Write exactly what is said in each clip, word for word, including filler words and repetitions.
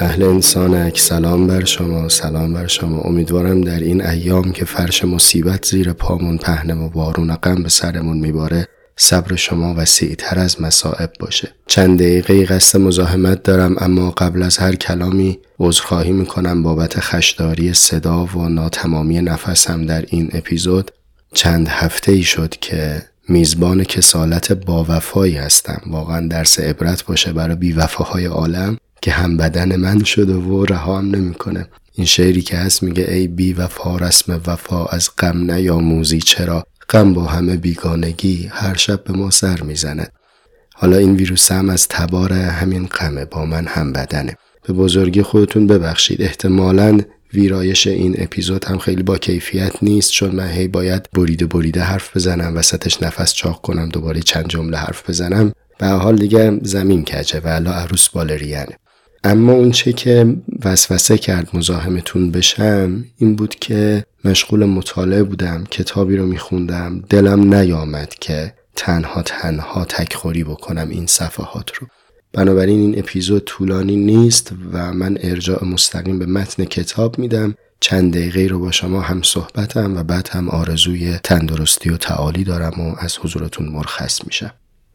اهل انسانک، سلام بر شما، سلام بر شما. امیدوارم در این ایام که فرش مصیبت زیر پامون پهنه و بارون غم به سرمون میباره، صبر شما وسیع‌تر از مصائب باشه. چند دقیقه قصد مزاحمت دارم، اما قبل از هر کلامی عذرخواهی میکنم بابت خشداری صدا و ناتمامی نفسم در این اپیزود. چند هفته ای شد که میزبان کسالت با وفایی هستم. واقعا درس عبرت باشه برای بی‌وفاهای عالم که هم بدن من شده و رها هم نمیکنه. این شعری که هست میگه: ای بی وفا رسم وفا، از غم نیاموزی چرا؟ غم با همه بیگانگی، هر شب به ما سر میزنه. حالا این ویروس هم از تبار همین غمه، با من هم بدنه. به بزرگی خودتون ببخشید. احتمالاً ویرایش این اپیزود هم خیلی با کیفیت نیست، چون من هی باید بریده بریده حرف بزنم، وسطش نفس چاق کنم، دوباره چند جمله حرف بزنم. به حال دیگه زمین کجه و الا عروس بالریانه. اما اون چه که وسوسه کرد مزاحمتون بشم این بود که مشغول مطالعه بودم، کتابی رو میخوندم، دلم نیامد که تنها تنها تکخوری بکنم این صفحات رو. بنابراین این اپیزود طولانی نیست و من ارجاع مستقیم به متن کتاب میدم. چند دقیقه رو با شما هم صحبتم و بعد هم آرزوی تندرستی و تعالی دارم و از حضورتون مرخص میشم.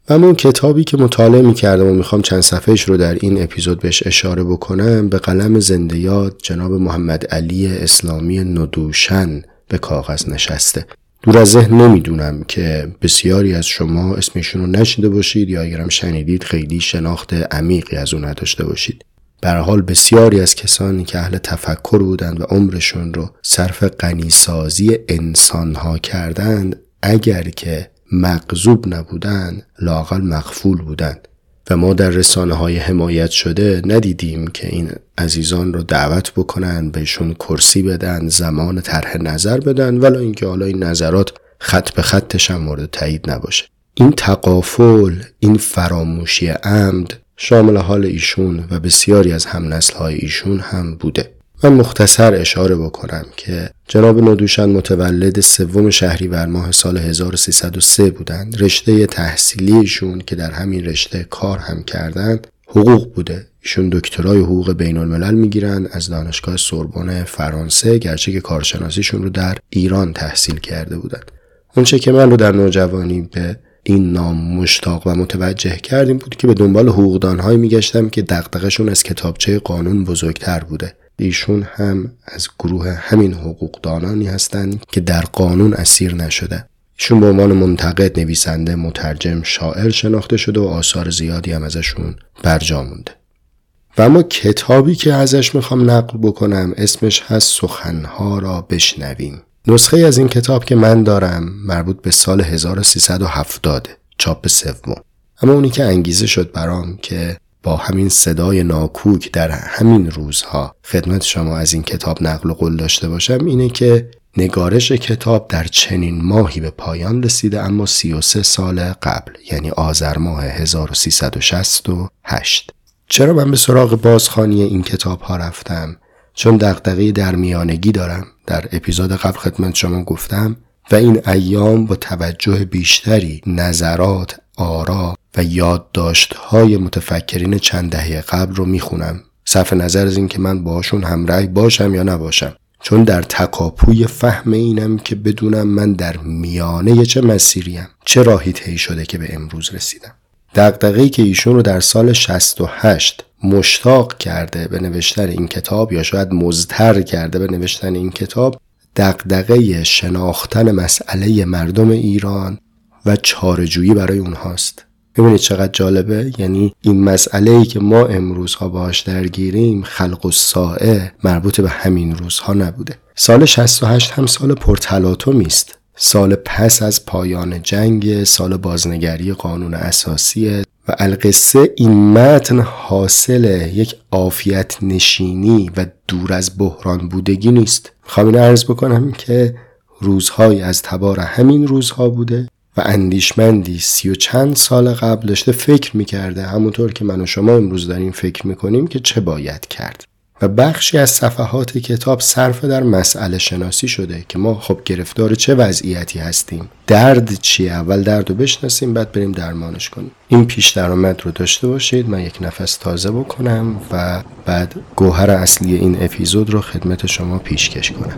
اما اون کتابی که مطالعه میکردم و میخوام چند صفحهش رو در این اپیزود بهش اشاره بکنم، به قلم زنده یاد جناب محمدعلی اسلامی ندوشن به کاغذ نشسته. دور از ذهن نمیدونم که بسیاری از شما اسمشون رو نشنیده باشید، یا اگرم شنیدید خیلی شناخت عمیقی از اون نداشته باشید. به هر حال بسیاری از کسانی که اهل تفکر بودند و عمرشون رو صرف غنیسازی انسانها کردند، اگر که مغضوب نبودن، لااقل مغفول بودن. و ما در رسانه‌های حمایت شده ندیدیم که این عزیزان رو دعوت بکنن، بهشون کرسی بدن، زمان طرح نظر بدن، ولی اینکه حالا این نظرات خط به خطش هم مورد تایید نباشه. این تقافل، این فراموشی عمد شامل حال ایشون و بسیاری از همنسل‌های ایشون هم بوده. من مختصر اشاره بکنم که جناب ندوشن متولد سوم شهریور ماه سال هزار و سیصد و سه بودند. رشته تحصیلیشون که در همین رشته کار هم کردند حقوق بوده. ایشون دکترای حقوق بین الملل میگیرن از دانشگاه سوربن فرانسه، گرچه که کارشناسیشون رو در ایران تحصیل کرده بودند. اونچه که من رو در نوجوانی به این نام مشتاق و متوجه کردیم بود که به دنبال حقوقدان‌هایی میگشتم که دغدغه‌شون از کتابچه قانون بزرگتر بوده. ایشون هم از گروه همین حقوقدانانی هستند که در قانون اسیر نشده. ایشون به عنوان منتقد، نویسنده، مترجم، شاعر شناخته شده و آثار زیادی هم ازشون برجا مونده. و اما کتابی که ازش میخوام نقل بکنم اسمش هست سخنها را بشنویم. نسخه از این کتاب که من دارم مربوط به سال هزار و سیصد و هفتاد، چاپ سوم. اما اونی که انگیزه شد برام که با همین صدای ناکوک در همین روزها خدمت شما از این کتاب نقل و قول داشته باشم اینه که نگارش کتاب در چنین ماهی به پایان رسیده، اما سی و سه سال قبل، یعنی آذر ماه هزار و سیصد و شصت و هشت. چرا من به سراغ بازخوانی این کتاب ها رفتم؟ چون دغدغه در میانگی دارم. در اپیزود قبل خدمت شما گفتم و این ایام با توجه بیشتری نظرات، آرا و یادداشت‌های متفکرین چند دهه قبل رو میخونم، صرف نظر از این که من باهاشون همراه باشم یا نباشم، چون در تکاپوی فهم اینم که بدونم من در میانه چه مسیریم، چه راهی طی شده که به امروز رسیدم. دغدغه‌ای که ایشون رو در سال شصت و هشت مشتاق کرده به نوشتن این کتاب، یا شاید مضطر کرده به نوشتن این کتاب، دغدغه شناختن مسئله مردم ایران و چاره‌جویی برای اونهاست. ببینید چقدر جالبه، یعنی این مسئله‌ای که ما امروزها باهاش درگیریم، خلق الساعه، مربوط به همین روزها نبوده. سال شصت و هشت هم سال پرتلاطمی است. سال پس از پایان جنگ، سال بازنگری قانون اساسی و القصه این متن حاصل یک عافیت نشینی و دور از بحران بودگی نیست. میخوام این عرض بکنم که روزهای از تبار همین روزها بوده و اندیشمندی سی و چند سال قبل داشته فکر میکرده، همونطور که من و شما امروز داریم فکر میکنیم که چه باید کرد. و بخشی از صفحات کتاب صرف در مسئله شناسی شده که ما خب گرفتار چه وضعیتی هستیم، درد چیه، اول درد رو بشناسیم بعد بریم درمانش کنیم. این پیش درآمد رو داشته باشید. من یک نفس تازه بکنم و بعد گوهر اصلی این اپیزود رو خدمت شما پیشکش کنم.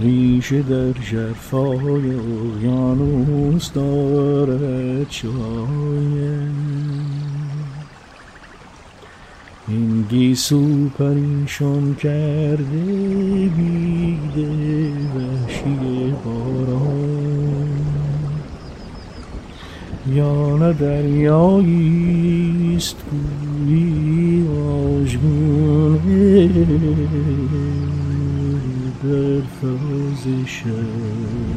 ریشه در جرفای اقیانوس دارد چایه، این گیسو پریشان کرده بیده وحشی باران، یا نه دریاییست گویی آژگونه در فروز شهر،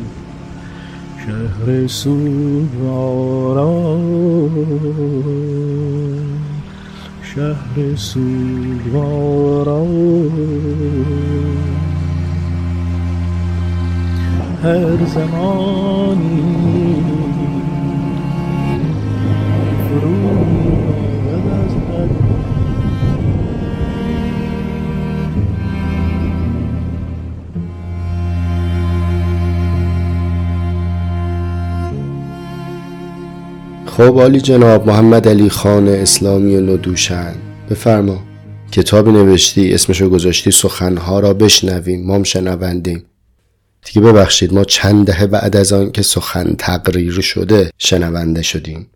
شهر سوگواران، شهر سوگواران. هر زمانی فرو خب عالی جناب محمدعلی خان اسلامی ندوشن، بفرما. کتابی نوشتی اسمشو گذاشتی سخنها را بشنویم، ما هم شنوندیم دیگه. ببخشید ما چند دهه بعد از آن که سخن تقریر شده شنونده شدیم.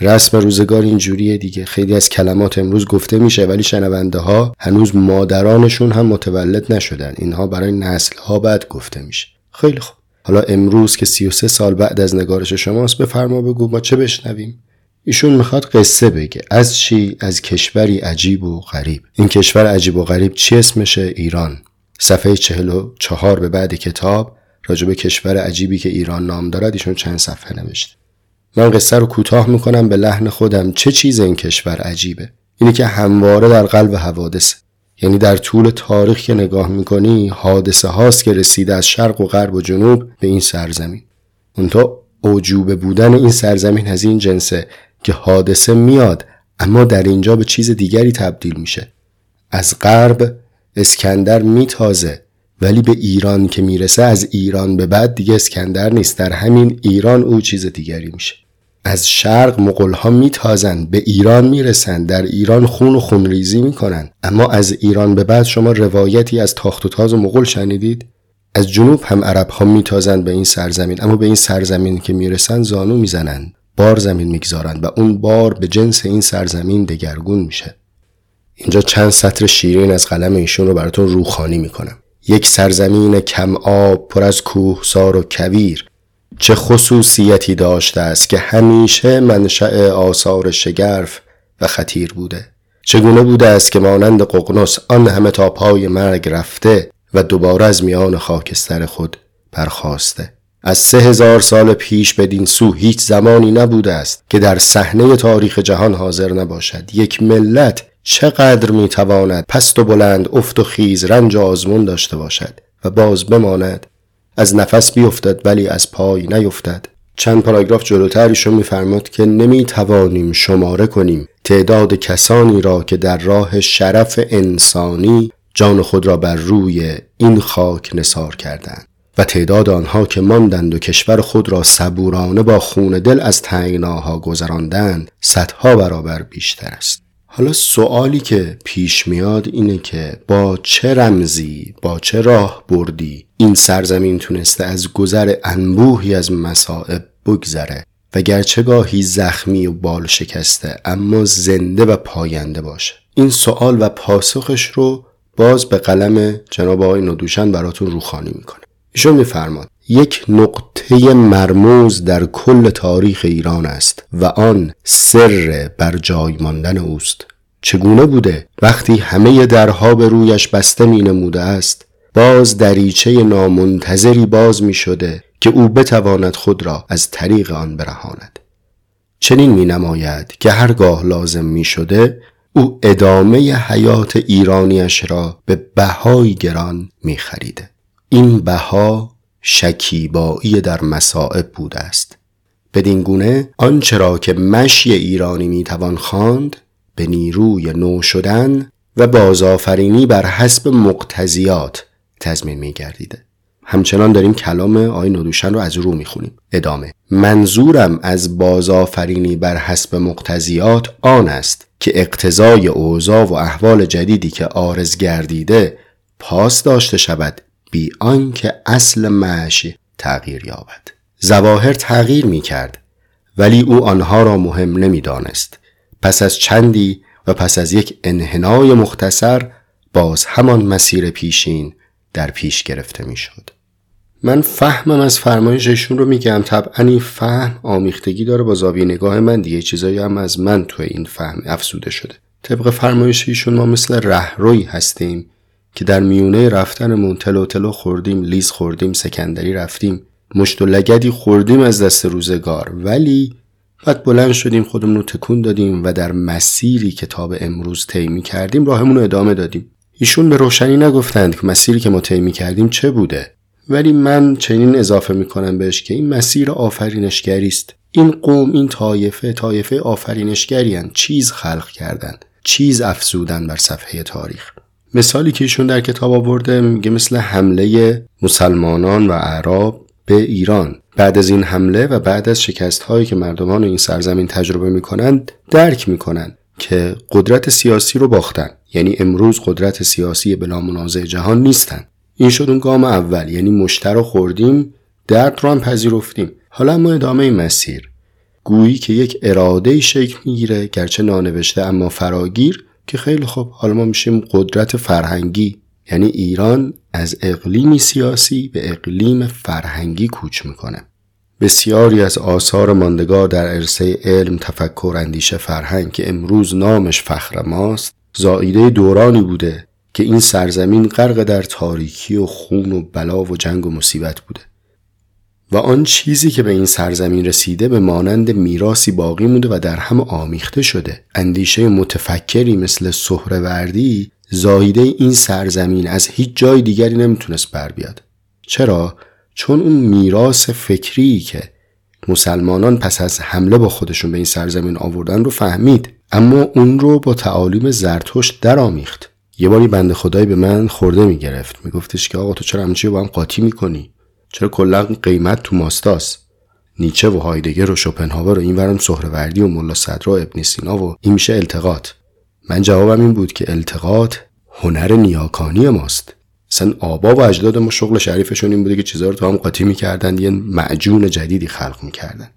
رسم روزگار اینجوریه دیگه، خیلی از کلمات امروز گفته میشه ولی شنونده ها هنوز مادرانشون هم متولد نشدن، اینها برای نسل ها بعد گفته میشه. خیلی خوب، حالا امروز که سی و سه سال بعد از نگارش شماست بفرما بگو ما چه بشنویم. ایشون میخواد قصه بگه. از چی؟ از کشوری عجیب و غریب. این کشور عجیب و غریب چی اسمشه؟ ایران. صفحه چهل و چهار به بعد کتاب راجع به کشور عجیبی که ایران نام دارد ایشون چند صفحه نوشته. من قصه رو کوتاه میکنم به لحن خودم. چه چیز این کشور عجیبه؟ اینی که همواره در قلب حوادثه. یعنی در طول تاریخ که نگاه میکنی حادثه هاست که رسیده از شرق و غرب و جنوب به این سرزمین. اونتا عجوبه بودن این سرزمین از این جنسه که حادثه میاد اما در اینجا به چیز دیگری تبدیل میشه. از غرب اسکندر میتازه ولی به ایران که میرسه از ایران به بعد دیگه اسکندر نیست، در همین ایران او چیز دیگری میشه. از شرق مغول‌ها میتازن به ایران میرسن، در ایران خون و خونریزی میکنن، اما از ایران به بعد شما روایتی از تاخت و تاز و مغول شنیدید؟ از جنوب هم عرب‌ها میتازن به این سرزمین اما به این سرزمین که میرسن زانو میزنن، بار زمین میگذارن و اون بار به جنس این سرزمین دگرگون میشه. اینجا چند سطر شیرین از قلم ایشون رو براتون روخوانی میکنم. یک سرزمین کم آب پر از کوهسار و کویر چه خصوصیتی داشته است که همیشه منشأ آثار شگرف و خطیر بوده. چگونه بوده است که مانند ققنوس آن همه تا پای مرگ رفته و دوباره از میان خاکستر خود برخاسته. از سه هزار سال پیش بدین سو هیچ زمانی نبوده است که در صحنه تاریخ جهان حاضر نباشد. یک ملت چقدر میتواند پست و بلند، افت و خیز، رنج و آزمون داشته باشد و باز بماند، از نفس بیفتد ولی از پای نیفتد. چند پاراگراف جلوتر ایشون میفرماد که نمی توانیم شماره کنیم تعداد کسانی را که در راه شرف انسانی جان خود را بر روی این خاک نثار کردند و تعداد آنها که ماندند و کشور خود را صبورانه با خون دل از تنگناها گذراندند صدها برابر بیشتر است. حالا سوالی که پیش میاد اینه که با چه رمزی، با چه راه بردی این سرزمین تونسته از گذر انبوهی از مصائب بگذره و گرچه گاهی زخمی و بال شکسته اما زنده و پاینده باشه. این سوال و پاسخش رو باز به قلم جناب آقای ندوشن براتون روخوانی میکنه. ایشون می‌فرماد یک نقطه مرموز در کل تاریخ ایران است و آن سر بر جای ماندن اوست. چگونه بوده؟ وقتی همه درها به رویش بسته می نموده است، باز دریچه نامنتظری باز می شده که او بتواند خود را از طریق آن برهاند. چنین می نماید که هرگاه لازم می شده، او ادامه حیات ایرانیش را به بهای گران می خریده. این بها شکیبایی در مصائب بوده است. بدین گونه آنچه را که مشی ایرانی می توان خواند، به نیروی نو شدن و بازآفرینی بر حسب مقتضیات تضمین می گردیده. همچنان داریم کلام آقای ندوشن رو از رو می خونیم. ادامه: منظورم از بازآفرینی بر حسب مقتضیات آن است که اقتضای اوضاع و احوال جدیدی که عارض گردیده پاس داشته شود بی آنکه اصل معشی تغییر یابد. ظواهر تغییر می کرد ولی او آنها را مهم نمی دانست. پس از چندی و پس از یک انحنای مختصر باز همان مسیر پیشین در پیش گرفته می شد. من فهمم از فرمایششون رو میگم. طبعا این فهم آمیختگی داره با زاویه نگاه من دیگه، چیزایی هم از من تو این فهم افزوده شده. طبق فرمایششون ما مثل رهروی هستیم که در میونه رفتنمون تلو تلو خوردیم، لیز خوردیم، سکندری رفتیم، مشت و لگدی خوردیم از دست روزگار، ولی بعد بلند شدیم، خودمون رو تکون دادیم و در مسیری که تا به امروز طی می‌کردیم راهمون رو ادامه دادیم. ایشون به روشنی نگفتند که مسیری که ما طی می‌کردیم چه بوده، ولی من چنین اضافه می‌کنم بهش که این مسیر آفرینشگری است. این قوم، این طایفه، طایفه آفرینشگری اند. چیز خلق کردند، چیز افزودند بر صفحه تاریخ. مثالی که ایشون در کتاب آورده میگه مثل حمله مسلمانان و اعراب به ایران. بعد از این حمله و بعد از شکست‌هایی که مردمان این سرزمین تجربه می‌کنند، درک می‌کنند که قدرت سیاسی رو باختن. یعنی امروز قدرت سیاسی بلا منازع جهان نیستن. این شد اون گام اول، یعنی مشت رو خوردیم، درد رو هم پذیرفتیم. حالا ما ادامه این مسیر. گویی که یک اراده شکل می‌گیره، گرچه نانوشته اما فراگیر، که خیلی خوب حالا ما میشیم قدرت فرهنگی. یعنی ایران از اقلیم سیاسی به اقلیم فرهنگی کوچ میکنه. بسیاری از آثار ماندگار در عرصه علم، تفکر، اندیشه، فرهنگ که امروز نامش فخر ماست، زائیده دورانی بوده که این سرزمین غرق در تاریکی و خون و بلا و جنگ و مصیبت بوده و آن چیزی که به این سرزمین رسیده به مانند میراثی باقی مونده و در هم آمیخته شده. اندیشه متفکری مثل سهروردی زایده این سرزمین از هیچ جای دیگری نمیتونست بر بیاد. چرا؟ چون اون میراث فکری که مسلمانان پس از حمله با خودشون به این سرزمین آوردن رو فهمید، اما اون رو با تعالیم زرتشت در آمیخت. یه باری بنده خدایی به من خورده میگرفت، میگفتش که آقا تو چرا همچین با هم قاطی میکنی؟ چرا کلا قیمت تو ماستاس؟ نیچه و هایدگر و شوپنهاور و اینورم سهروردی و ملا صدرا و ابن سینا و این میشه التقاط. من جوابم این بود که التقاط هنر نیاکانی ماست. مثلا آبا و اجداد ما شغل شریفشون این بوده که چیزا رو تو هم قاطی می‌کردن، یه معجون جدیدی خلق می‌کردن.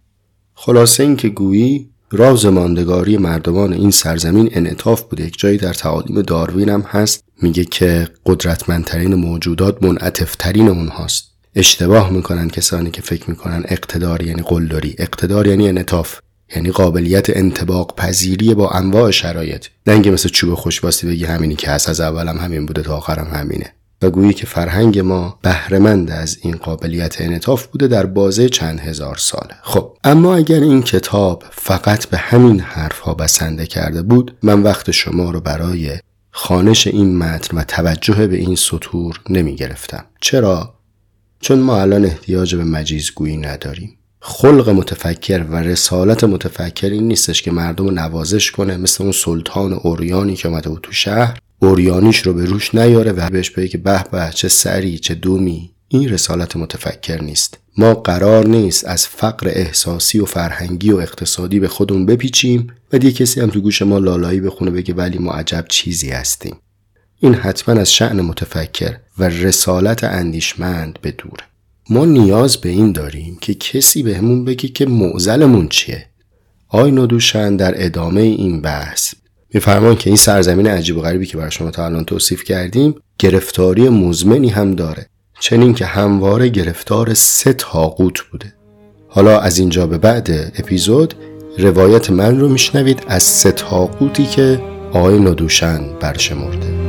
خلاصه این که گویی راز ماندگاری مردمان این سرزمین انعطاف بوده. یک جایی در تعالیم داروین هم هست، میگه که قدرتمندترین موجودات منعطف‌ترین اونهاست. اشتباه میکنن کسانی که فکر میکنن اقتدار یعنی قلدری. اقتدار یعنی انعطاف، یعنی قابلیت انطباق پذیری با انواع شرایط. نه اینکه مثل چوب خوشباسی بگی همینی که هست، از اولم همین بوده تا آخرم همینه. و گویی که فرهنگ ما بهره‌مند از این قابلیت انعطاف بوده در بازه چند هزار ساله. خب اما اگر این کتاب فقط به همین حرفها بسنده کرده بود، من وقت شما رو برای خوانش این متن و توجه به این سطور نمیگرفتم. چرا؟ چون ما الان احتیاج به مجیزگویی نداریم. خلق متفکر و رسالت متفکر این نیستش که مردم رو نوازش کنه، مثل اون سلطان اوریانی که اومده بود تو شهر، اوریانیش رو به روش نیاره و بهش بگه که به به چه سری چه دومی. این رسالت متفکر نیست. ما قرار نیست از فقر احساسی و فرهنگی و اقتصادی به خودمون بپیچیم و دیگه کسی هم تو گوش ما لالایی بخونه بگه ولی ما عجب چیزی هستیم. این حتما از شأن متفکر و رسالت اندیشمند به دوره. ما نیاز به این داریم که کسی به همون بگه که معضلمون چیه. آقای ندوشن در ادامه این بحث میفرمان که این سرزمین عجیب و غریبی که برای شما تا الان توصیف کردیم گرفتاری مزمنی هم داره. چنین که همواره گرفتار سه طاغوت بوده. حالا از اینجا به بعد اپیزود روایت من رو میشنوید از سه طاغوتی که آقای ندوشن برشمرده.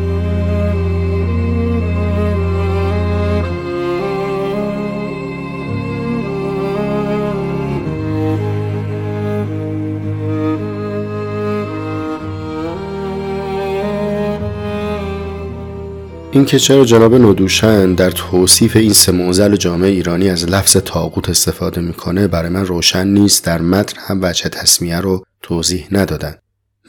این که چرا جناب ندوشن در توصیف این سه معضل جامعه ایرانی از لفظ طاغوت استفاده میکنه برای من روشن نیست. در متن هم وجه تسمیه رو توضیح ندادن.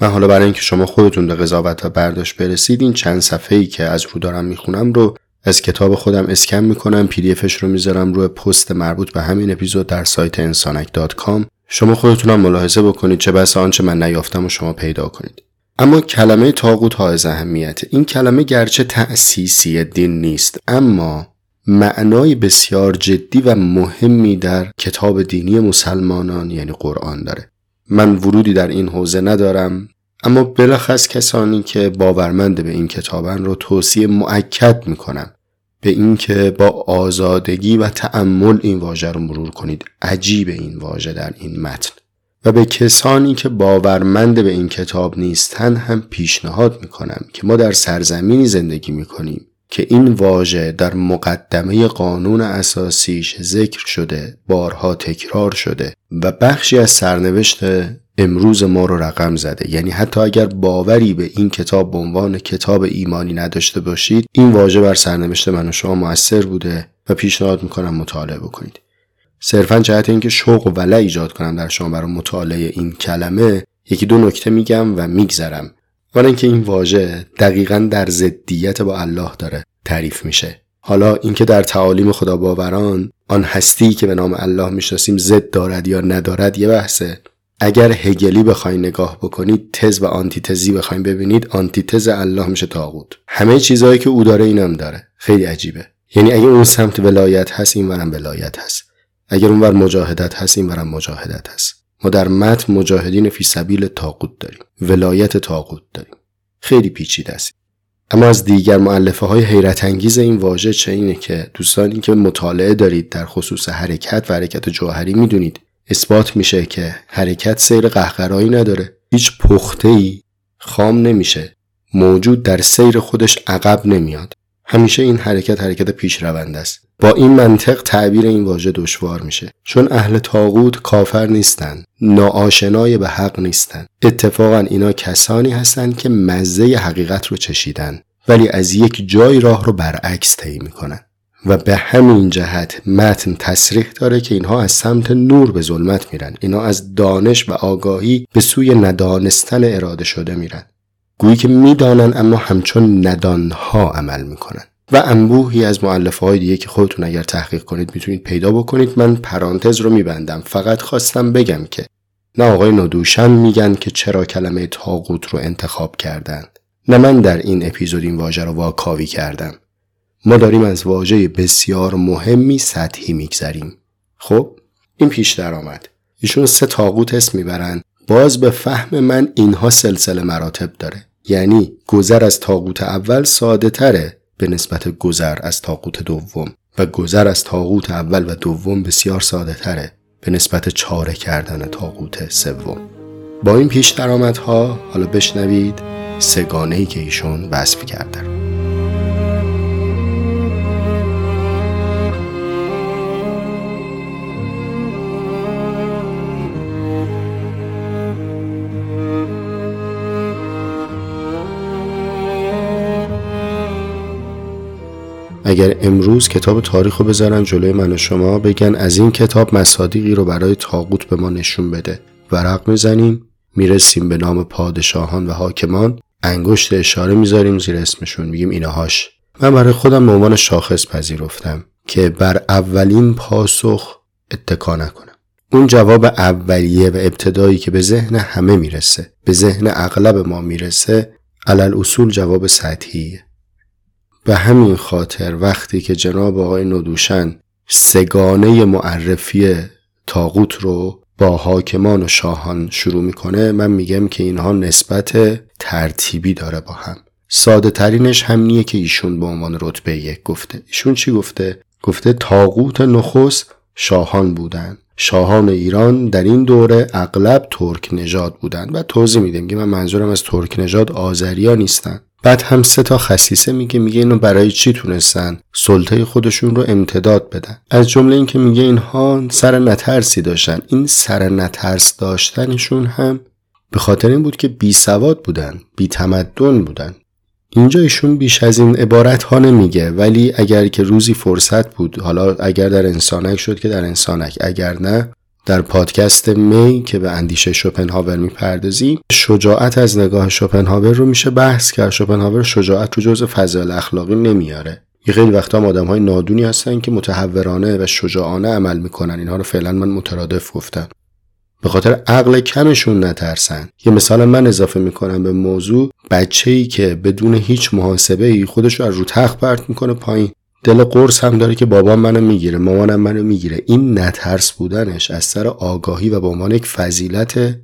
من حالا برای اینکه شما خودتون به قضاوت و برداشت برسید این چند صفحه‌ای که از رو دارم میخونم رو از کتاب خودم اسکن میکنم، پی دی افش رو میذارم روی پست مربوط به همین اپیزود در سایت انسانک دات کام. شما خودتونم ملاحظه بکنید، چه بسا آنچه من نیافتم و شما پیدا کنید. اما کلمه طاغوت حائز اهمیته. این کلمه گرچه تأسیسی دین نیست اما معنای بسیار جدی و مهمی در کتاب دینی مسلمانان یعنی قرآن داره. من ورودی در این حوزه ندارم اما بلخص کسانی که باورمند به این کتابن رو توصیه مؤکد میکنم به این که با آزادگی و تأمل این واژه رو مرور کنید. عجیب این واژه در این متن. و به کسانی که باورمند به این کتاب نیستن هم پیشنهاد میکنم که ما در سرزمینی زندگی میکنیم که این واژه در مقدمه قانون اساسیش ذکر شده، بارها تکرار شده و بخشی از سرنوشت امروز ما رو رقم زده. یعنی حتی اگر باوری به این کتاب به عنوان کتاب ایمانی نداشته باشید، این واژه بر سرنوشت من و شما مؤثر بوده و پیشنهاد میکنم مطالعه بکنید. صرفاً جهت اینکه شوق و ولع ایجاد کنم در شما برای مطالعه این کلمه یکی دو نکته میگم و میگذرم. ولی اینکه این واژه دقیقاً در ضدیت با الله داره تعریف میشه. حالا اینکه در تعالیم خدا باوران آن هستی که به نام الله میشناسیم ضد دارد یا ندارد یه بحثه. اگر هگلی بخواید نگاه بکنید، تز و آنتیتزی بخواید ببینید، آنتیتز الله میشه طاغوت. همه چیزایی که او داره اینم داره. خیلی عجیبه. یعنی اگه اون سمت ولایت هست اینورم ولایت هست. اگر اونور مجاهدت هست اینورم مجاهدت هست. ما در متن مجاهدین فی سبیل طاغوت داریم، ولایت طاغوت داریم. خیلی پیچیده است. اما از دیگر مؤلفه های حیرت انگیز این واژه چه اینه که دوستان این که مطالعه دارید در خصوص حرکت و حرکت جوهری میدونید اثبات میشه که حرکت سیر قهقرایی نداره، هیچ پخته‌ای خام نمیشه، موجود در سیر خودش عقب نمیاد، همیشه این حرکت حرکت پیشرونده است. با این منطق تعبیر این واژه دشوار میشه، چون اهل طاغوت کافر نیستن، ناآشنای به حق نیستن، اتفاقا اینا کسانی هستن که مزه حقیقت رو چشیدن ولی از یک جای راه رو برعکس طی میکنن و به همین جهت متن تصریح داره که اینها از سمت نور به ظلمت میرن، اینا از دانش و آگاهی به سوی ندانستن اراده شده میرن، گویی که میدانن اما همچون ندانها عمل میکنن. و انبوهی از مؤلفه‌های دیگه که خودتون اگر تحقیق کنید میتونید پیدا بکنید. من پرانتز رو میبندم، فقط خواستم بگم که نه آقای ندوشن میگن که چرا کلمه طاغوت رو انتخاب کردن، نه من در این اپیزود این واژه رو واکاوی کردم. ما داریم از واژه بسیار مهمی سطحی میگذریم. خب این پیش در آمد. ایشون سه طاغوت اسم میبرن. باز به فهم من اینها سلسله مراتب داره، یعنی گذر از طاغوت اول ساده تره به نسبت گذر از طاغوت دوم و گذر از طاغوت اول و دوم بسیار ساده تره به نسبت چاره کردن طاغوت سوم. با این پیش درآمدها حالا بشنوید سگانه‌ای که ایشون وصف کردن. اگر امروز کتاب تاریخ رو بذارن جلوی من و شما بگن از این کتاب مصادیقی رو برای طاغوت به ما نشون بده، ورق میزنیم میرسیم به نام پادشاهان و حاکمان، انگشت اشاره میذاریم زیر اسمشون، میگیم اینهاش. من برای خودم به عنوان شاخص پذیرفتم که بر اولین پاسخ اتکا نکنم. اون جواب اولیه و ابتدایی که به ذهن همه میرسه، به ذهن اغلب ما میرسه، علل اصول جواب سطحیه. به همین خاطر وقتی که جناب آقای ندوشن سگانه معرفی طاغوت رو با حاکمان و شاهان شروع میکنه، من میگم که اینها نسبت ترتیبی داره با هم. ساده ترینش همینیه که ایشون به عنوان رتبه یک گفته. ایشون چی گفته؟ گفته طاغوت نخست شاهان بودند. شاهان ایران در این دوره اغلب ترک نژاد بودند. و توضیح میدم که من منظورم از ترک نژاد آذریا نیستن. بعد هم سه تا خصیصه میگه میگه اینو برای چی تونستن سلطه خودشون رو امتداد بدن، از جمله این که میگه اینها سر نترسی داشتن. این سر نترس داشتنشون هم به خاطر این بود که بی سواد بودن، بی تمدن بودن. اینجا ایشون بیش از این عبارت ها نمیگه، ولی اگر که روزی فرصت بود، حالا اگر در انسانک شد که در انسانک، اگر نه در پادکست می که به اندیشه شوپنهاور میپردازیم، شجاعت از نگاه شوپنهاور رو میشه بحث کرد. شوپنهاور شجاعت رو جزء فضایل اخلاقی نمیاره. یه خیلی وقتا هم آدم‌های نادونی هستن که متحورانه و شجاعانه عمل میکنن. اینها رو فعلا من مترادف گفتم. به خاطر عقل کمشون نترسن. یه مثال من اضافه میکنم به موضوع، بچه‌ای که بدون هیچ محاسبه‌ای خودش رو از رو تخت پرت میکنه پایین. دل قرص هم داره که بابام منو میگیره، مامانم منو میگیره. این نترس بودنش از سر آگاهی و به عنوان یک فضیلت،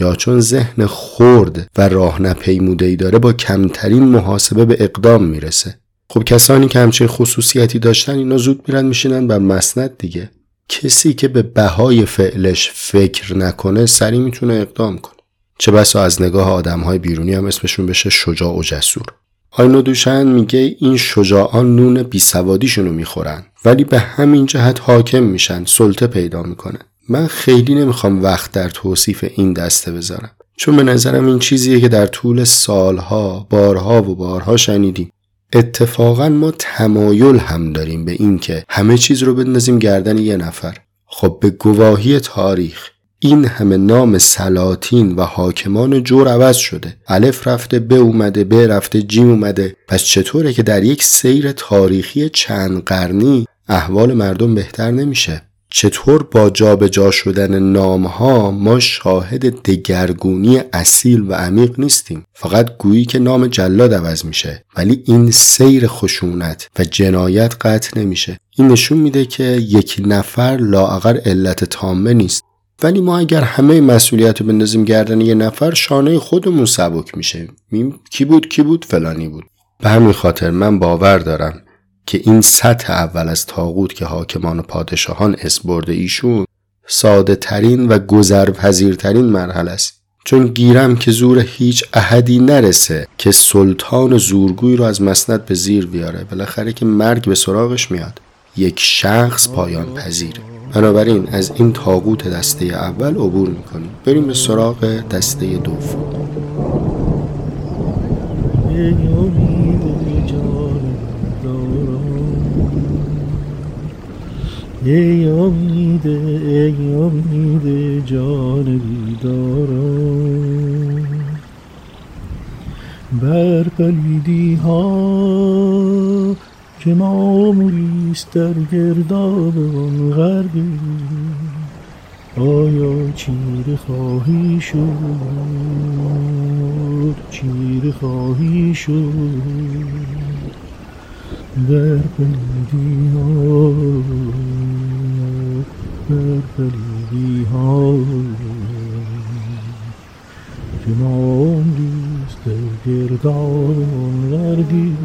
یا چون ذهن خرد و راه نپیموده‌ای داره با کمترین محاسبه به اقدام میرسه. خب کسانی که همچین خصوصیتی داشتن اینا زود میرن میشینن بر مسند دیگه. کسی که به بهای فعلش فکر نکنه سری میتونه اقدام کنه، چه بسا از نگاه آدم‌های بیرونی هم اسمشون بشه شجاع و جسور. آی ندوشن میگه این شجاعان نون بیسوادیشون رو میخورن، ولی به همین جهت حاکم میشن، سلطه پیدا میکنن. من خیلی نمیخوام وقت در توصیف این دسته بذارم، چون به نظرم این چیزیه که در طول سالها بارها و بارها شنیدیم. اتفاقا ما تمایل هم داریم به این که همه چیز رو بندازیم گردن یه نفر. خب به گواهی تاریخ این همه نام سلاطین و حاکمان جور عوض شده، الف رفته، ب اومده، ب رفته، جیم اومده. پس چطوره که در یک سیر تاریخی چند قرنی احوال مردم بهتر نمیشه؟ چطور با جابجا شدن نامها ما شاهد دگرگونی اصیل و عمیق نیستیم؟ فقط گویی که نام جلاد عوض میشه، ولی این سیر خشونت و جنایت قطع نمیشه. این نشون میده که یک نفر لااقل علت تامه نیست. ولی ما اگر همه مسئولیت رو بندازیم گردن یه نفر، شانه خودمون سبک میشه. کی بود کی بود فلانی بود. به همین خاطر من باور دارم که این سطح اول از طاغوت که حاکمان و پادشاهان اسبرده ایشون، ساده ترین و گذرپذیرترین مرحله است. چون گیرم که زور هیچ احدی نرسه که سلطان زورگوی رو از مسند به زیر بیاره. بالاخره که مرگ به سراغش میاد، یک شخص پایان پذیره. بنابراین از این طاغوت دسته اول عبور میکنیم، بریم به سراغ دسته دوم. ای امید ای امید جان بیداران، بر قلیدی ها که معمولی است در گرداب آن غربی، آیا چیره خواهی شد، چیره خواهی شد در قلیدی ها، در قلیدی ها که معمولی است در گرداب آن غربی،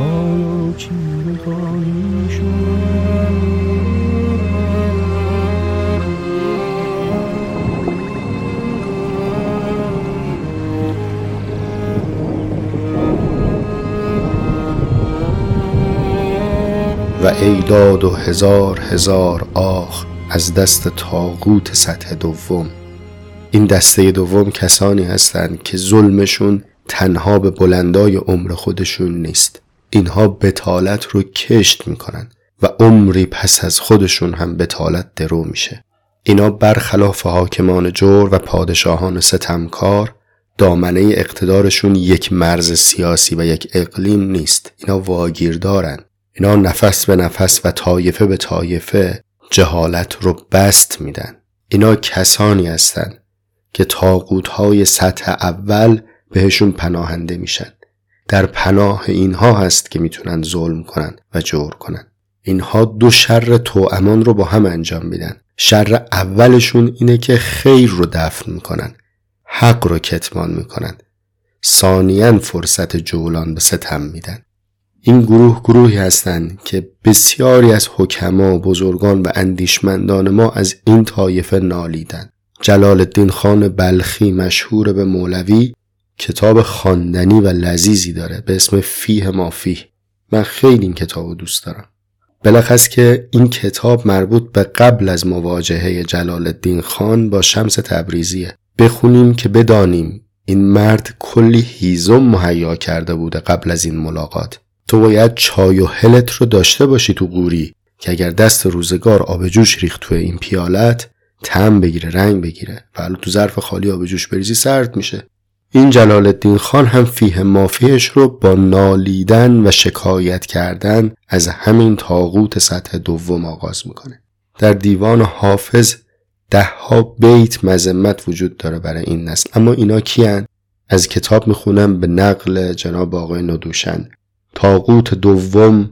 آیا چیره خواهی شد. و ای داد و هزار هزار آخ از دست طاغوت سطح دوم. این دسته دوم کسانی هستند که ظلمشون تنها به بلندای عمر خودشون نیست. اینها بتالت رو کشت میکنن و عمری پس از خودشون هم بتالت درو میشه. اینا برخلاف حاکمان جور و پادشاهان ستمکار، دامنه اقتدارشون یک مرز سیاسی و یک اقلیم نیست. اینا واگیر دارن. اینا نفس به نفس و طایفه به طایفه جهالت رو بست میدن. اینا کسانی هستند که طاغوت‌های سطح اول بهشون پناهنده میشن. در پناه اینها هست که میتونن ظلم کنن و جور کنن. اینها دو شر توامان رو با هم انجام میدن. شر اولشون اینه که خیر رو دفن میکنن، حق رو کتمان میکنن. ثانیاً فرصت جولان به ستم میدن. این گروه گروهی هستند که بسیاری از حکما، بزرگان و اندیشمندان ما از این طایفه نالیدند. جلال الدین خان بلخی مشهور به مولوی کتاب خواندنی و لذیذی داره به اسم فیه ما فیه. من خیلی این کتابو دوست دارم. بلخص که این کتاب مربوط به قبل از مواجهه جلال الدین خان با شمس تبریزیه. بخونیم که بدانیم این مرد کلی هیزم مهیا کرده بوده قبل از این ملاقات. تو باید چای و هلت رو داشته باشی تو قوری که اگر دست روزگار آبجوش ریخت تو این پیالت طعم بگیره، رنگ بگیره، و حالا تو ظرف خالی آبجوش بریزی سرد میشه. این جلال الدین خان هم فیه مافیهش رو با نالیدن و شکایت کردن از همین طاغوت سطح دوم آغاز میکنه. در دیوان حافظ ده ها بیت مذمت وجود داره برای این نسل. اما اینا کیان؟ از کتاب میخونم به نقل جناب آقای ندوشن. طاغوت دوم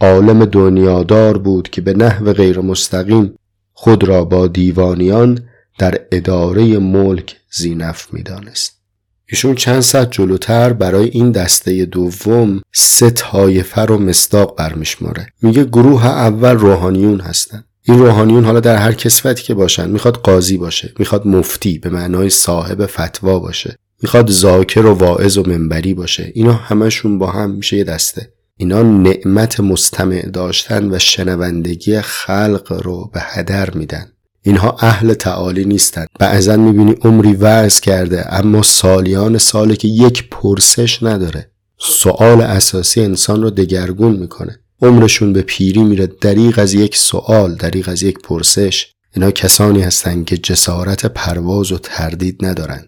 عالم دنیادار بود که به نحو غیر مستقیم خود را با دیوانیان در اداره ملک زینف میدانست. ایشون چند ساعت جلوتر برای این دسته دوم سه طایفه رو مصداق برمیشماره. میگه گروه اول روحانیون هستن. این روحانیون حالا در هر کسوتی که باشن، میخواد قاضی باشه، میخواد مفتی به معنای صاحب فتوا باشه، میخواد ذاکر و واعظ و منبری باشه، اینا همشون با هم میشه یه دسته. اینا نعمت مستمع داشتن و شنوندگی خلق رو به هدر میدن. اینها اهل تعالی نیستند. بعضا میبینی عمری وعظ کرده اما سالیان ساله که یک پرسش نداره. سؤال اساسی انسان رو دگرگون میکنه. عمرشون به پیری میره دریغ از یک سؤال، دریغ از یک پرسش. اینا کسانی هستند که جسارت پرواز و تردید ندارن.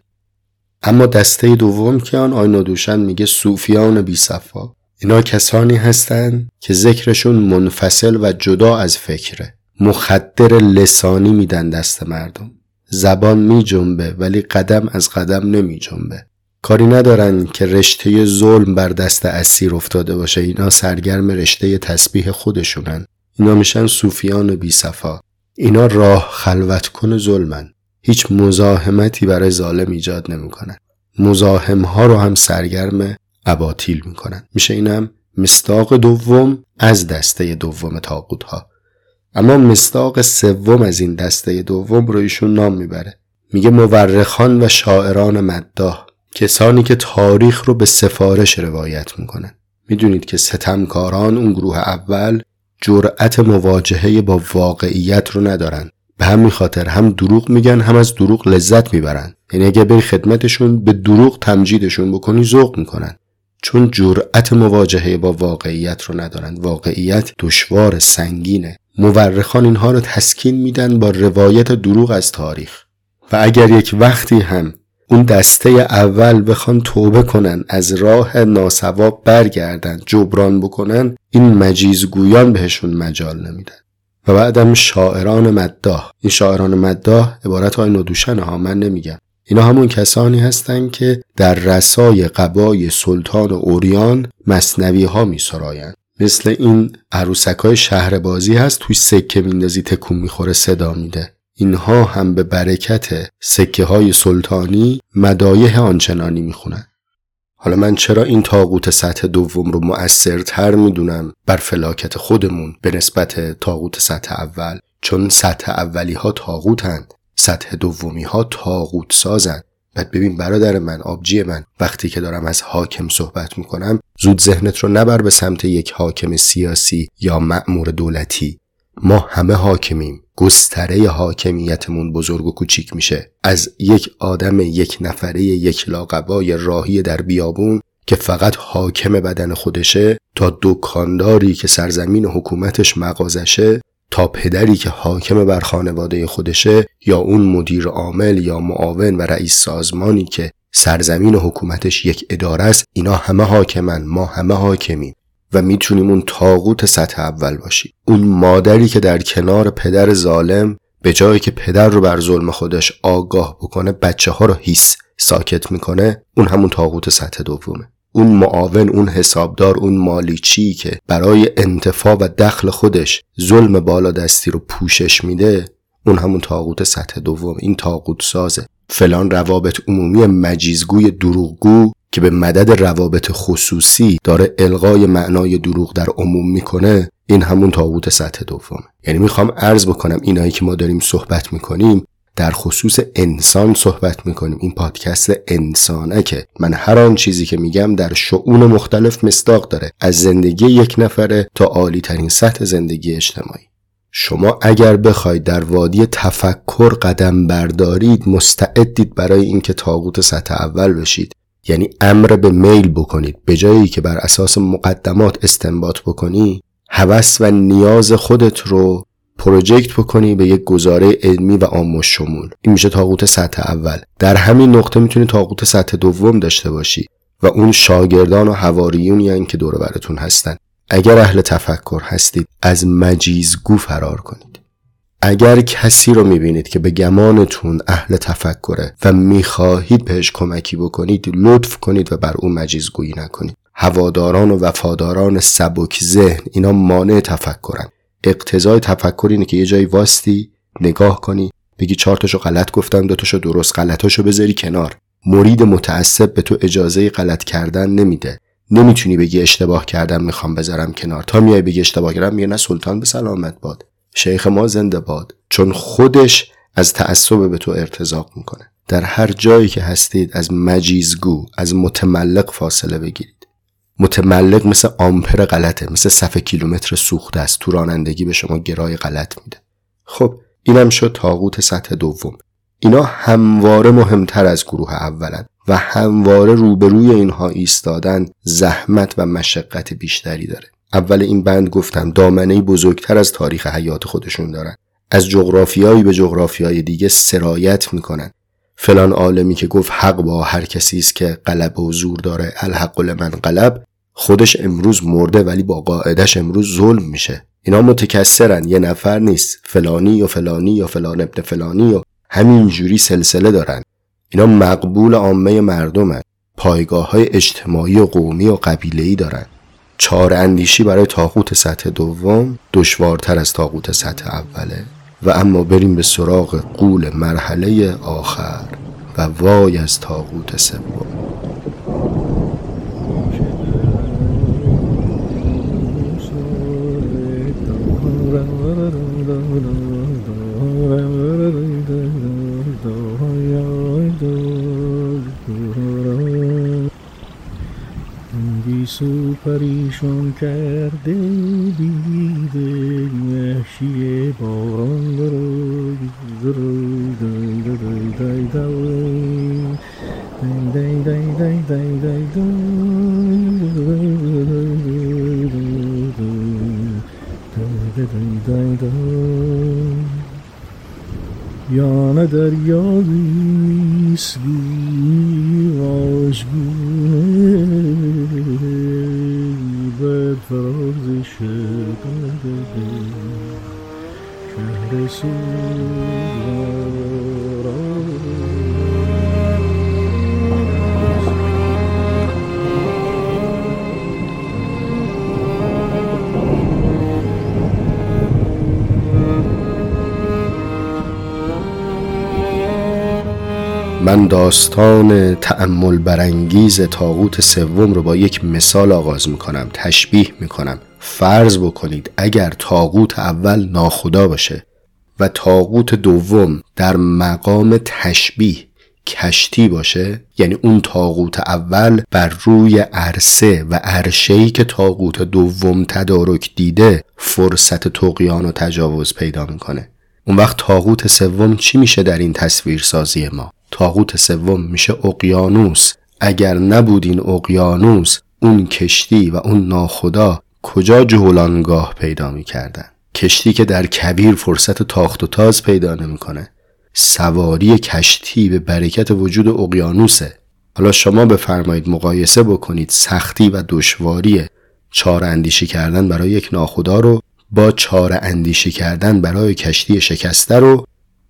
اما دسته دوم که آن آی ندوشن میگه صوفیان بی صفا. اینا کسانی هستند که ذکرشون منفصل و جدا از فکره. مخدر لسانی میدن دست مردم. زبان می جنبه ولی قدم از قدم نمی جنبه. کاری ندارن که رشته ظلم بر دست اسیر افتاده باشه. اینا سرگرم رشته تسبیح خودشونن. اینا میشن صوفیان بی صفا. اینا راه خلوت کن ظلمن. هیچ مزاحمتی برای ظالم ایجاد نمی کنن. مزاحم ها رو هم سرگرم اباطیل می کنن. میشه اینم مصداق دوم از دسته دوم طاغوت ها. اما مصداق سوم از این دسته دوم رو ایشون نام میبره. میگه مورخان و شاعران مداح، کسانی که تاریخ رو به سفارش روایت میکنن. میدونید که ستمکاران اون گروه اول جرأت مواجهه با واقعیت رو ندارن. به همین خاطر هم دروغ میگن، هم از دروغ لذت میبرن. یعنی اگه بری خدمتشون به دروغ تمجیدشون بکنی ذوق میکنن، چون جرأت مواجهه با واقعیت رو ندارن. واقعیت دشوار، سنگینه. مورخان اینها رو تسکین میدن با روایت دروغ از تاریخ. و اگر یک وقتی هم اون دسته اول بخوان توبه کنن، از راه ناسواب برگردن، جبران بکنن، این مجیزگویان بهشون مجال نمیدن. و بعدم شاعران مداح. این شاعران مداح عبارت های ندوشن ها، من نمیگم. اینا همون کسانی هستن که در رسای قبای سلطان اوریان مثنوی ها میسراین. مثل این عروسکای شهر بازی هست، توی سکه میندازی تکون میخوره صدا میده. اینها هم به برکت سکه های سلطانی مدایح آنچنانی میخونن. حالا من چرا این طاغوت سطح دوم رو مؤثرتر میدونم بر فلاکت خودمون به نسبت طاغوت سطح اول؟ چون سطح اولی ها طاغوتند، سطح دومی ها طاغوت سازند. بعد ببین برادر من، آبجی من، وقتی که دارم از حاکم صحبت میکنم زود ذهنت رو نبر به سمت یک حاکم سیاسی یا مأمور دولتی. ما همه حاکمیم. گستره حاکمیتمون بزرگ و کوچیک میشه. از یک آدم یک نفره یک لاقبای راهی در بیابون که فقط حاکم بدن خودشه، تا دکانداری که سرزمین حکومتش مغازشه، تا پدری که حاکم بر خانواده خودشه، یا اون مدیر عامل یا معاون و رئیس سازمانی که سرزمین حکومتش یک اداره است. اینا همه حاکمن. ما همه حاکمیم و میتونیم اون طاغوت سطح اول باشیم. اون مادری که در کنار پدر ظالم به جایی که پدر رو بر ظلم خودش آگاه بکنه بچه ها رو هیس ساکت میکنه، اون همون طاغوت سطح دومه. اون معاون، اون حسابدار، اون مالیچی که برای انتفاع و دخل خودش ظلم بالادستی رو پوشش میده، اون همون طاغوت سطح دوم. این طاغوت سازه. فلان روابط عمومی مجیزگوی دروغگو که به مدد روابط خصوصی داره الغای معنای دروغ در عموم میکنه، این همون طاغوت سطح دومه. یعنی میخوام عرض بکنم اینایی که ما داریم صحبت میکنیم در خصوص انسان صحبت میکنیم. این پادکست انسانکه. من هر آن چیزی که میگم در شؤون مختلف مصداق داره، از زندگی یک نفره تا عالی ترین سطح زندگی اجتماعی. شما اگر بخواید در وادی تفکر قدم بردارید، مستعدید برای اینکه طاغوت سطح اول بشید. یعنی امر به میل بکنید، به جایی که بر اساس مقدمات استنباط بکنی، هوس و نیاز خودت رو پروژکت بکنی به یک گزاره علمی و عام‌الشمول. این میشه طاغوت سطح اول. در همین نقطه میتونی طاغوت سطح دوم داشته باشی و اون شاگردان و حواریونی یعنی که دور براتون هستن. اگر اهل تفکر هستید، از مجیزگو فرار کنید. اگر کسی رو میبینید که به گمانتون اهل تفکره و میخواهید بهش کمکی بکنید، لطف کنید و بر اون مجیزگویی نکنید. هواداران و وفاداران سبک ذهن، اینا مانع تفکرن. اقتضای تفکر اینه که یه جایی واستی، نگاه کنی، بگی چهار تاشو غلط گفتم، دو تاشو درست، غلطاشو بذاری کنار. مرید متعصب به تو اجازه غلط کردن نمیده. نمیتونی بگی اشتباه کردم میخوام بذارم کنار. تا میای بگی اشتباه کردم، میگه نه سلطان به سلامت باد، شیخ ما زنده باد، چون خودش از تعصب به تو ارتزاق میکنه. در هر جایی که هستید، از مجیزگو، از متملق فاصله بگیرید. متملق مثل آمپر غلطه، مثل صفحه کیلومتر سوخته است. تو رانندگی به شما گرای غلط میده. خب اینم شد طاغوت سطح دوم. اینا همواره مهمتر از گروه اولن و همواره روبروی اینها ایستادن زحمت و مشقت بیشتری داره. اول این بند گفتم دامنه‌ای بزرگتر از تاریخ حیات خودشون دارن. از جغرافیایی به جغرافیای دیگه سرایت میکنن. فلان عالمی که گفت حق با هر کسی است که غلبه و زور داره، الحق لمن غلب، خودش امروز مرده ولی با قاعدش امروز ظلم میشه. اینا متکثرن، یه نفر نیست. فلانی یا فلانی یا فلان ابن فلانی یا همینجوری سلسله دارن. اینا مقبول عامه مردمن. پایگاه‌های اجتماعی و قومی و قبیله‌ای دارن. چاره اندیشی برای طاغوت سطح دوم دشوارتر از طاغوت سطح اوله. و اما بریم به سراغ غول مرحله آخر و وای از طاغوت سوم. سو پریشان کرده دیده وحشی باران درو درو دای دای دای دای دای دای دای دای دای دای یا نه دریایی سبی واش فرازی شد شهر سوربن. من داستان تأمل برانگیز طاغوت سوم رو با یک مثال آغاز میکنم، تشبیه میکنم. فرض بکنید اگر طاغوت اول ناخدا باشه و طاغوت دوم در مقام تشبیه کشتی باشه، یعنی اون طاغوت اول بر روی عرصه و عرشه‌ای که طاغوت دوم تدارک دیده فرصت طغیان و تجاوز پیدا میکنه. اون وقت طاغوت سوم چی میشه در این تصویرسازی ما؟ طاغوت سوم میشه اقیانوس. اگر نبود این اقیانوس، اون کشتی و اون ناخدا کجا جولانگاه پیدا میکردن؟ کشتی که در کبیر فرصت تاخت و تاز پیدا نمیکنه. سواری کشتی به برکت وجود اقیانوسه. حالا شما بفرمایید مقایسه بکنید سختی و دشواری چاره اندیشی کردن برای یک ناخدا رو با چاره اندیشی کردن برای کشتی شکسته رو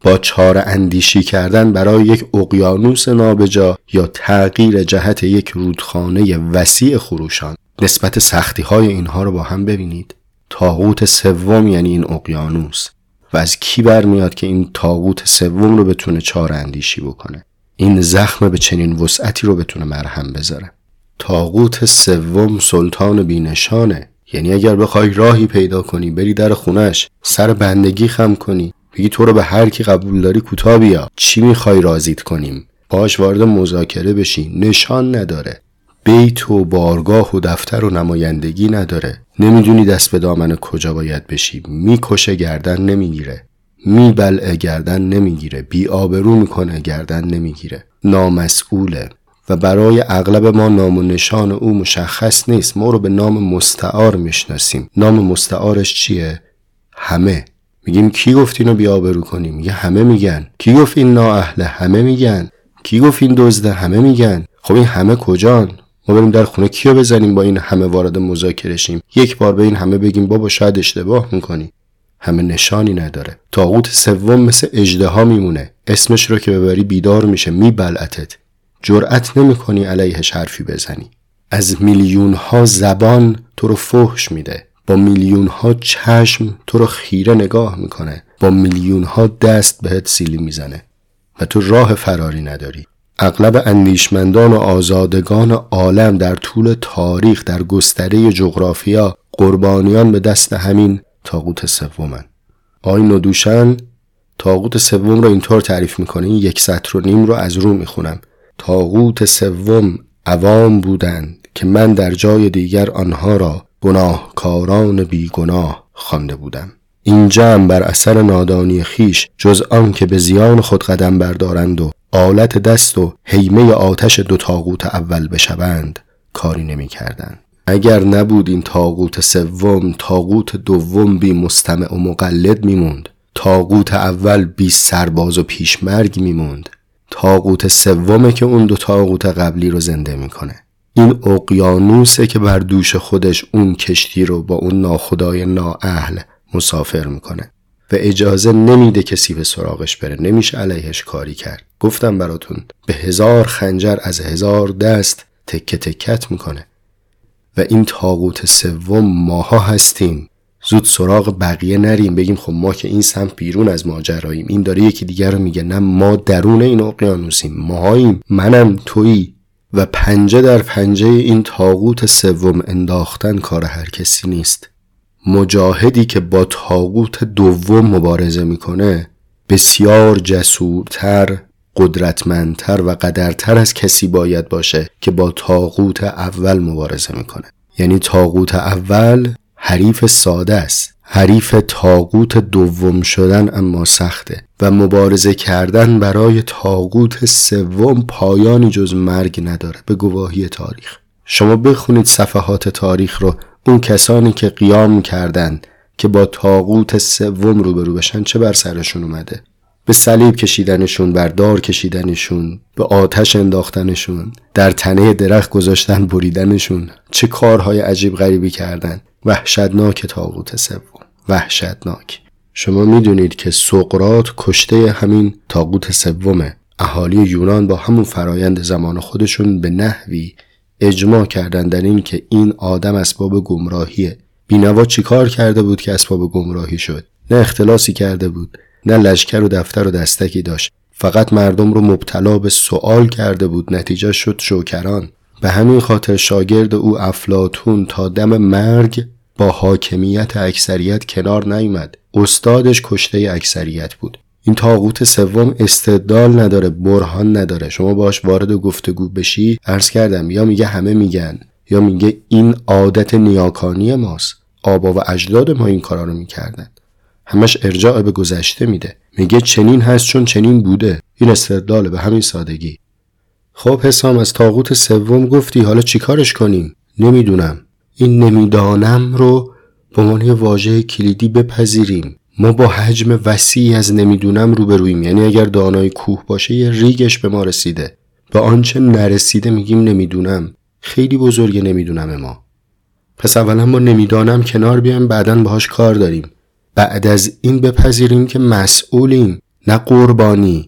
با چاره اندیشی کردن برای یک اقیانوس نابجا یا تغییر جهت یک رودخانه وسیع خروشان. نسبت سختی های اینها رو با هم ببینید. طاغوت سوم یعنی این اقیانوس. و از کی برمیاد که این طاغوت سوم رو بتونه چاره اندیشی بکنه؟ این زخم به چنین وسعتی رو بتونه مرهم بذاره. طاغوت سوم سلطان بینشانه. یعنی اگر بخوای راهی پیدا کنی بری در خونش سر بندگی خم کنی بگی تو رو به هر کی قبول داری کوتا بیا، چی میخوای راضیت کنیم، باش وارد مذاکره بشی، نشان نداره، بیت و بارگاه و دفتر و نمایندگی نداره، نمیدونی دست به دامن کجا باید بشی، میکشه گردن نمیگیره، میبلعه گردن نمیگیره، بی‌آبرو میکنه گردن نمیگیره، نامسئوله و برای اغلب ما نام و نشان او مشخص نیست. ما رو به نام مستعار میشناسیم. نام مستعارش چیه؟ همه. میگیم کی گفت اینو بی‌آبرو کنیم؟ میگه همه میگن. کی گفت این نااهله؟ همه میگن. کی گفت این دزده؟ همه میگن. خب این همه کجان؟ ما بریم در خونه کیو بزنیم با این همه وارد مذاکره شیم؟ یک بار به این همه بگیم بابا شاید اشتباه میکنی. همه نشانی نداره. طاغوت سوم مثل اژدها میمونه، اسمش رو که ببری بیدار میشه، میبلعتت، جرأت نمیکنی علیهش حرفی بزنی. از میلیون ها زبان تو رو فحش میده، با میلیون ها چشم تو رو خیره نگاه میکنه، با میلیون ها دست بهت سیلی میزنه و تو راه فراری نداری. اغلب اندیشمندان و آزادگان عالم در طول تاریخ در گستره جغرافیا قربانیان به دست همین طاغوت سومن. آقای ندوشن طاغوت سوم رو اینطور تعریف میکنه، این یک سطر و نیم رو از رو میخونم. طاغوت سوم عوام بودند که من در جای دیگر آنها را گناهکاران بیگناه خوانده بودم. این جمع بر اثر نادانی خیش جز آن که به زیان خود قدم بردارند و آلت دست و هیمه آتش دو طاغوت اول بشوند کاری نمی کردند. اگر نبود این طاغوت سوم، طاغوت دوم بی مستمع و مقلد میموند، طاغوت اول بی سرباز و پیشمرگ میموند. طاغوت سومه که اون دو طاغوت قبلی رو زنده میکنه. این اقیانوسه که بر دوش خودش اون کشتی رو با اون ناخدای نااهل مسافر میکنه و اجازه نمیده کسی به سراغش بره، نمیشه علیهش کاری کرد. گفتم براتون به هزار خنجر از هزار دست تکه تکت میکنه و این طاغوت سوم ماها هستیم. زود سراغ بقیه نریم بگیم خب ما که این سمت بیرون از ماجراییم، این داره یکی دیگر رو میگه. نه، ما درون این اقیانوسیم، ماهاییم، منم، تویی. و پنجه در پنجه این طاغوت سوم انداختن کار هر کسی نیست. مجاهدی که با طاغوت دوم مبارزه میکنه بسیار جسورتر، قدرتمندتر و قدرتر از کسی باید باشه که با طاغوت اول مبارزه میکنه. یعنی طاغوت اول حریف ساده است، حریف طاغوت دوم شدن اما سخته و مبارزه کردن برای طاغوت سوم پایانی جز مرگ نداره. به گواهی تاریخ شما بخونید صفحات تاریخ رو، اون کسانی که قیام کردن که با طاغوت سوم روبرو بشن چه بر سرشون اومده؟ به صلیب کشیدنشون، بر دار کشیدنشون، به آتش انداختنشون، در تنه درخت گذاشتن، بریدنشون، چه کارهای عجیب غریبی کردن. وحشتناک طاغوت سوم، وحشتناک. شما میدونید که سقراط کشته همین طاغوت سومه. اهالی یونان با همون فرایند زمان خودشون به نحوی اجماع کردن در این که این آدم اسباب گمراهیه. بینوا چی کار کرده بود که اسباب گمراهی شد؟ نه اختلاسی کرده بود، نه لشکر و دفتر و دستکی داشت، فقط مردم رو مبتلا به سوال کرده بود. نتیجه شد شوکران. به همین خاطر شاگرد او افلاطون تا دم مرگ با حاکمیت اکثریت کنار نیامد. استادش کشته اکثریت بود. این طاغوت سوم استدلال نداره، برهان نداره. شما باش وارد گفتگو بشی، عرض کردم، یا میگه همه میگن، یا میگه این عادت نیاکانی ماست، آبا و اجداد ما این کارا رو میکردن. همش ارجاع به گذشته میده، میگه چنین هست چون چنین بوده. این استدلال به همین سادگی. خب حسام، از طاغوت سوم گفتی، حالا چیکارش کنیم؟ نمیدونم. این نمیدانم رو به عنوان واژه کلیدی بپذیریم. ما با حجم وسیعی از نمیدونم روبرویم. یعنی اگر دانای کوه باشه یه ریگش به ما رسیده، به آنچه نرسیده میگیم نمیدونم. خیلی بزرگ نمیدونم ما. پس اولا ما نمیدانم کنار بیایم، بعداً باهاش کار داریم. بعد از این بپذیریم که مسئولیم، نه قربانی.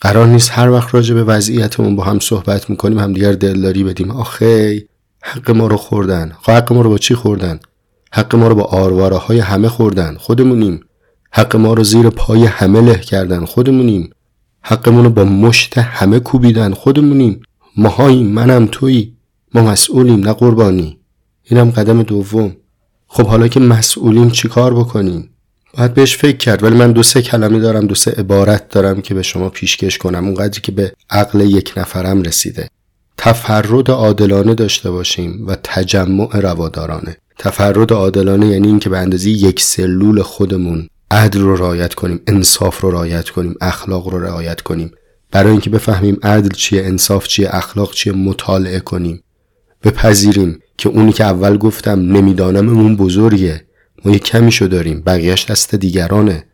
قرار نیست هر وقت راجع به وضعیتمون با هم صحبت میکنیم همدیگر دلداری بدیم. آخه حق ما رو خوردن. حق ما رو با چی خوردن؟ حق ما رو با آرواره های همه خوردن، خودمونیم. حق ما رو زیر پای همه له کردن، خودمونیم. حقمون رو با مشت همه کوبیدن، خودمونیم. ماهاییم، منم، تویی. ما مسئولیم نه قربانی. اینم قدم دوم. خب حالا که مسئولیم چیکار بکنیم؟ باید بهش فکر کرد، ولی من دو سه کلمه دارم، دو سه عبارت دارم که به شما پیشکش کنم اونقدری که به عقل یک نفرم رسیده. تفرد عادلانه داشته باشیم و تجمع روادارانه. تفرد عادلانه یعنی این که به اندازه یک سلول خودمون عدل رو رعایت کنیم، انصاف رو رعایت کنیم، اخلاق رو رعایت کنیم. برای اینکه بفهمیم عدل چیه، انصاف چیه، اخلاق چیه، مطالعه کنیم. بپذیریم که اونی که اول گفتم نمیدانم اون بزرگه، ما یک کمیشو داریم، بقیه‌اش دست دیگرانه.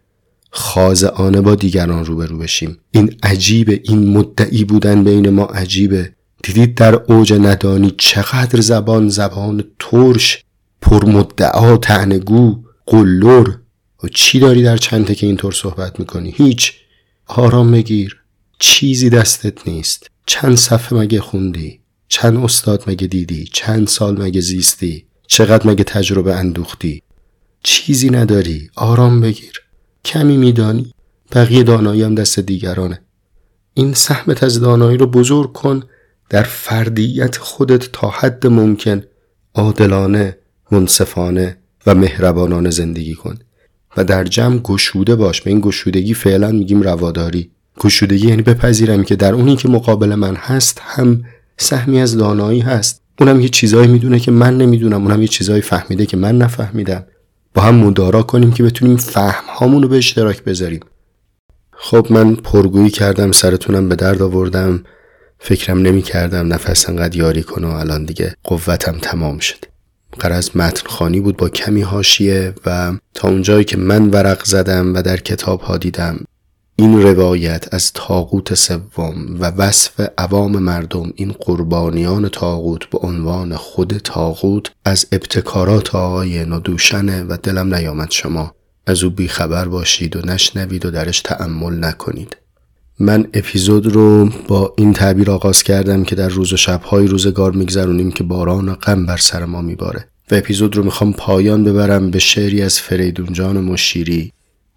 خاضعانه با دیگران روبرو بشیم. این عجیبه، این مدعی بودن بین ما عجیبه. دیدید در اوج ندانی چقدر زبان زبان ترش، پرمدعا، طعنه‌گو، قلّر. و چی داری در چنته که اینطور صحبت میکنی؟ هیچ. آرام بگیر، چیزی دستت نیست. چند صفحه مگه خوندی؟ چند استاد مگه دیدی؟ چند سال مگه زیستی؟ چقدر مگه تجربه اندوختی؟ چیزی نداری، آرام بگیر. کمی میدانی، بقیه دانایی هم دست دیگرانه. این سهمت از دانایی رو بزرگ کن در فردیت خودت، تا حد ممکن عادلانه، منصفانه و مهربانانه زندگی کن و در جمع گشوده باش. به این گشودگی فعلا میگیم رواداری. گشودگی یعنی بپذیرم که در اونی که مقابل من هست هم سهمی از دانایی هست، اونم یه چیزایی میدونه که من نمیدونم، اونم یه چیزایی فهمیده که من نفهمیدم. با هم مدارا کنیم که بتونیم فهم هامونو به اشتراک بذاریم. خب من پرگویی کردم، سرتونم به درد آوردم، فکرم نمی کردم نفس انقدر یاری کنه و الان دیگه قوتم تمام شد. قرض متن خوانی بود با کمی حاشیه و تا اونجایی که من ورق زدم و در کتاب ها دیدم، این روایت از طاغوت سوم و وصف عوام مردم، این قربانیان طاغوت به عنوان خود طاغوت، از ابتکارات آقای ندوشنه و دلم نیامد شما از او بیخبر باشید و نشنوید و درش تأمل نکنید. من اپیزود رو با این تعبیر آغاز کردم که در روز و شب‌های روزگار می‌گذرونیم که باران و غم بر سر ما می‌باره و اپیزود رو می‌خوام پایان ببرم به شعری از فریدون جان مشیری.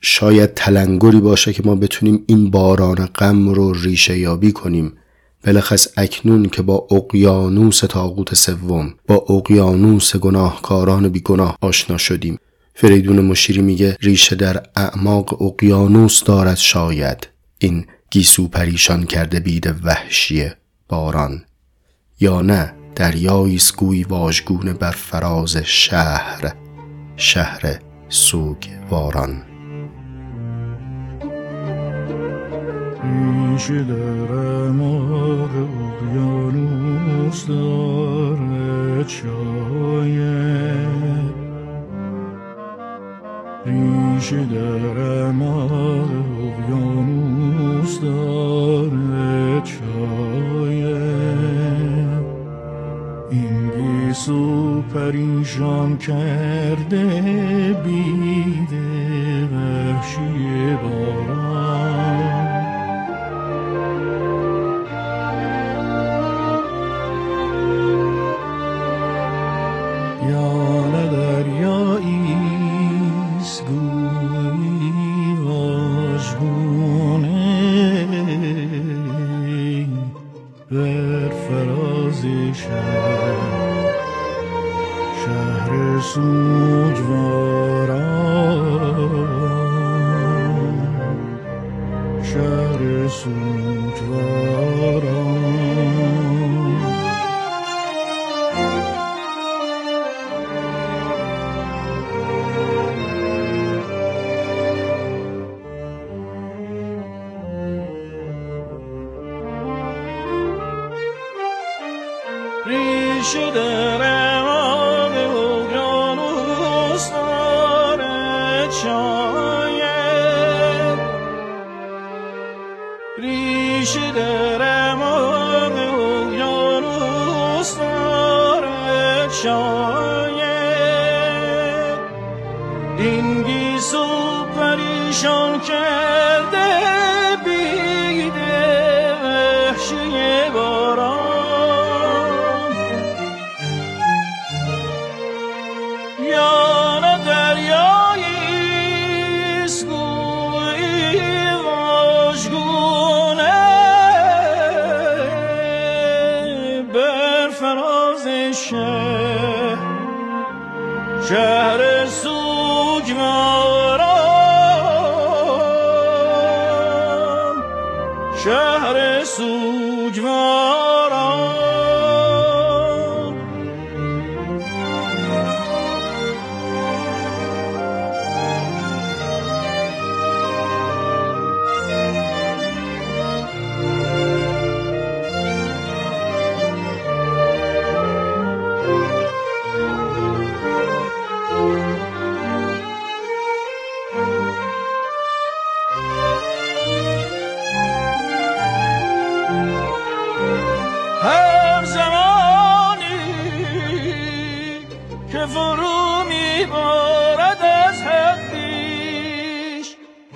شاید تلنگری باشه که ما بتونیم این باران غم رو ریشه یابی کنیم، بلخص اکنون که با اقیانوس طاغوت سوم، با اقیانوس گناهکاران بیگناه آشنا شدیم. فریدون مشیری میگه ریشه در اعماق اقیانوس دارد شاید این گیسو پریشان کرده بید وحشی باران، یا نه دریایی است گوی واژگونه بر فراز شهر، شهر سوگواران. ریشه در اعماق اقیانوس دارد شاید، ریشه در اعماق اقیانوس دارد شاید، این گیسو پریشان کرده بید وحشی باران. شهر سوگواران، شهر سوگواران. ریشه در اعماق اقیانوس دارد شاید، ریشه در اعماق اقیانوس دارد شاید، این گیسو پریشان کرده بید وحشی باران. شهر سوگ مارم، شهر سوگ مارم. هر زمانی که فرو می بارد از حقیش،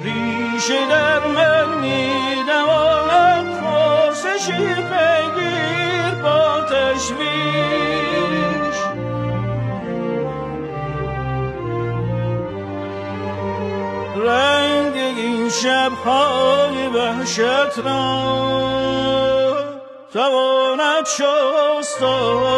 ریش در من می دواند، پرسشی بگیر با تشویش. رنگ این شبهای وحشت را تواند شست و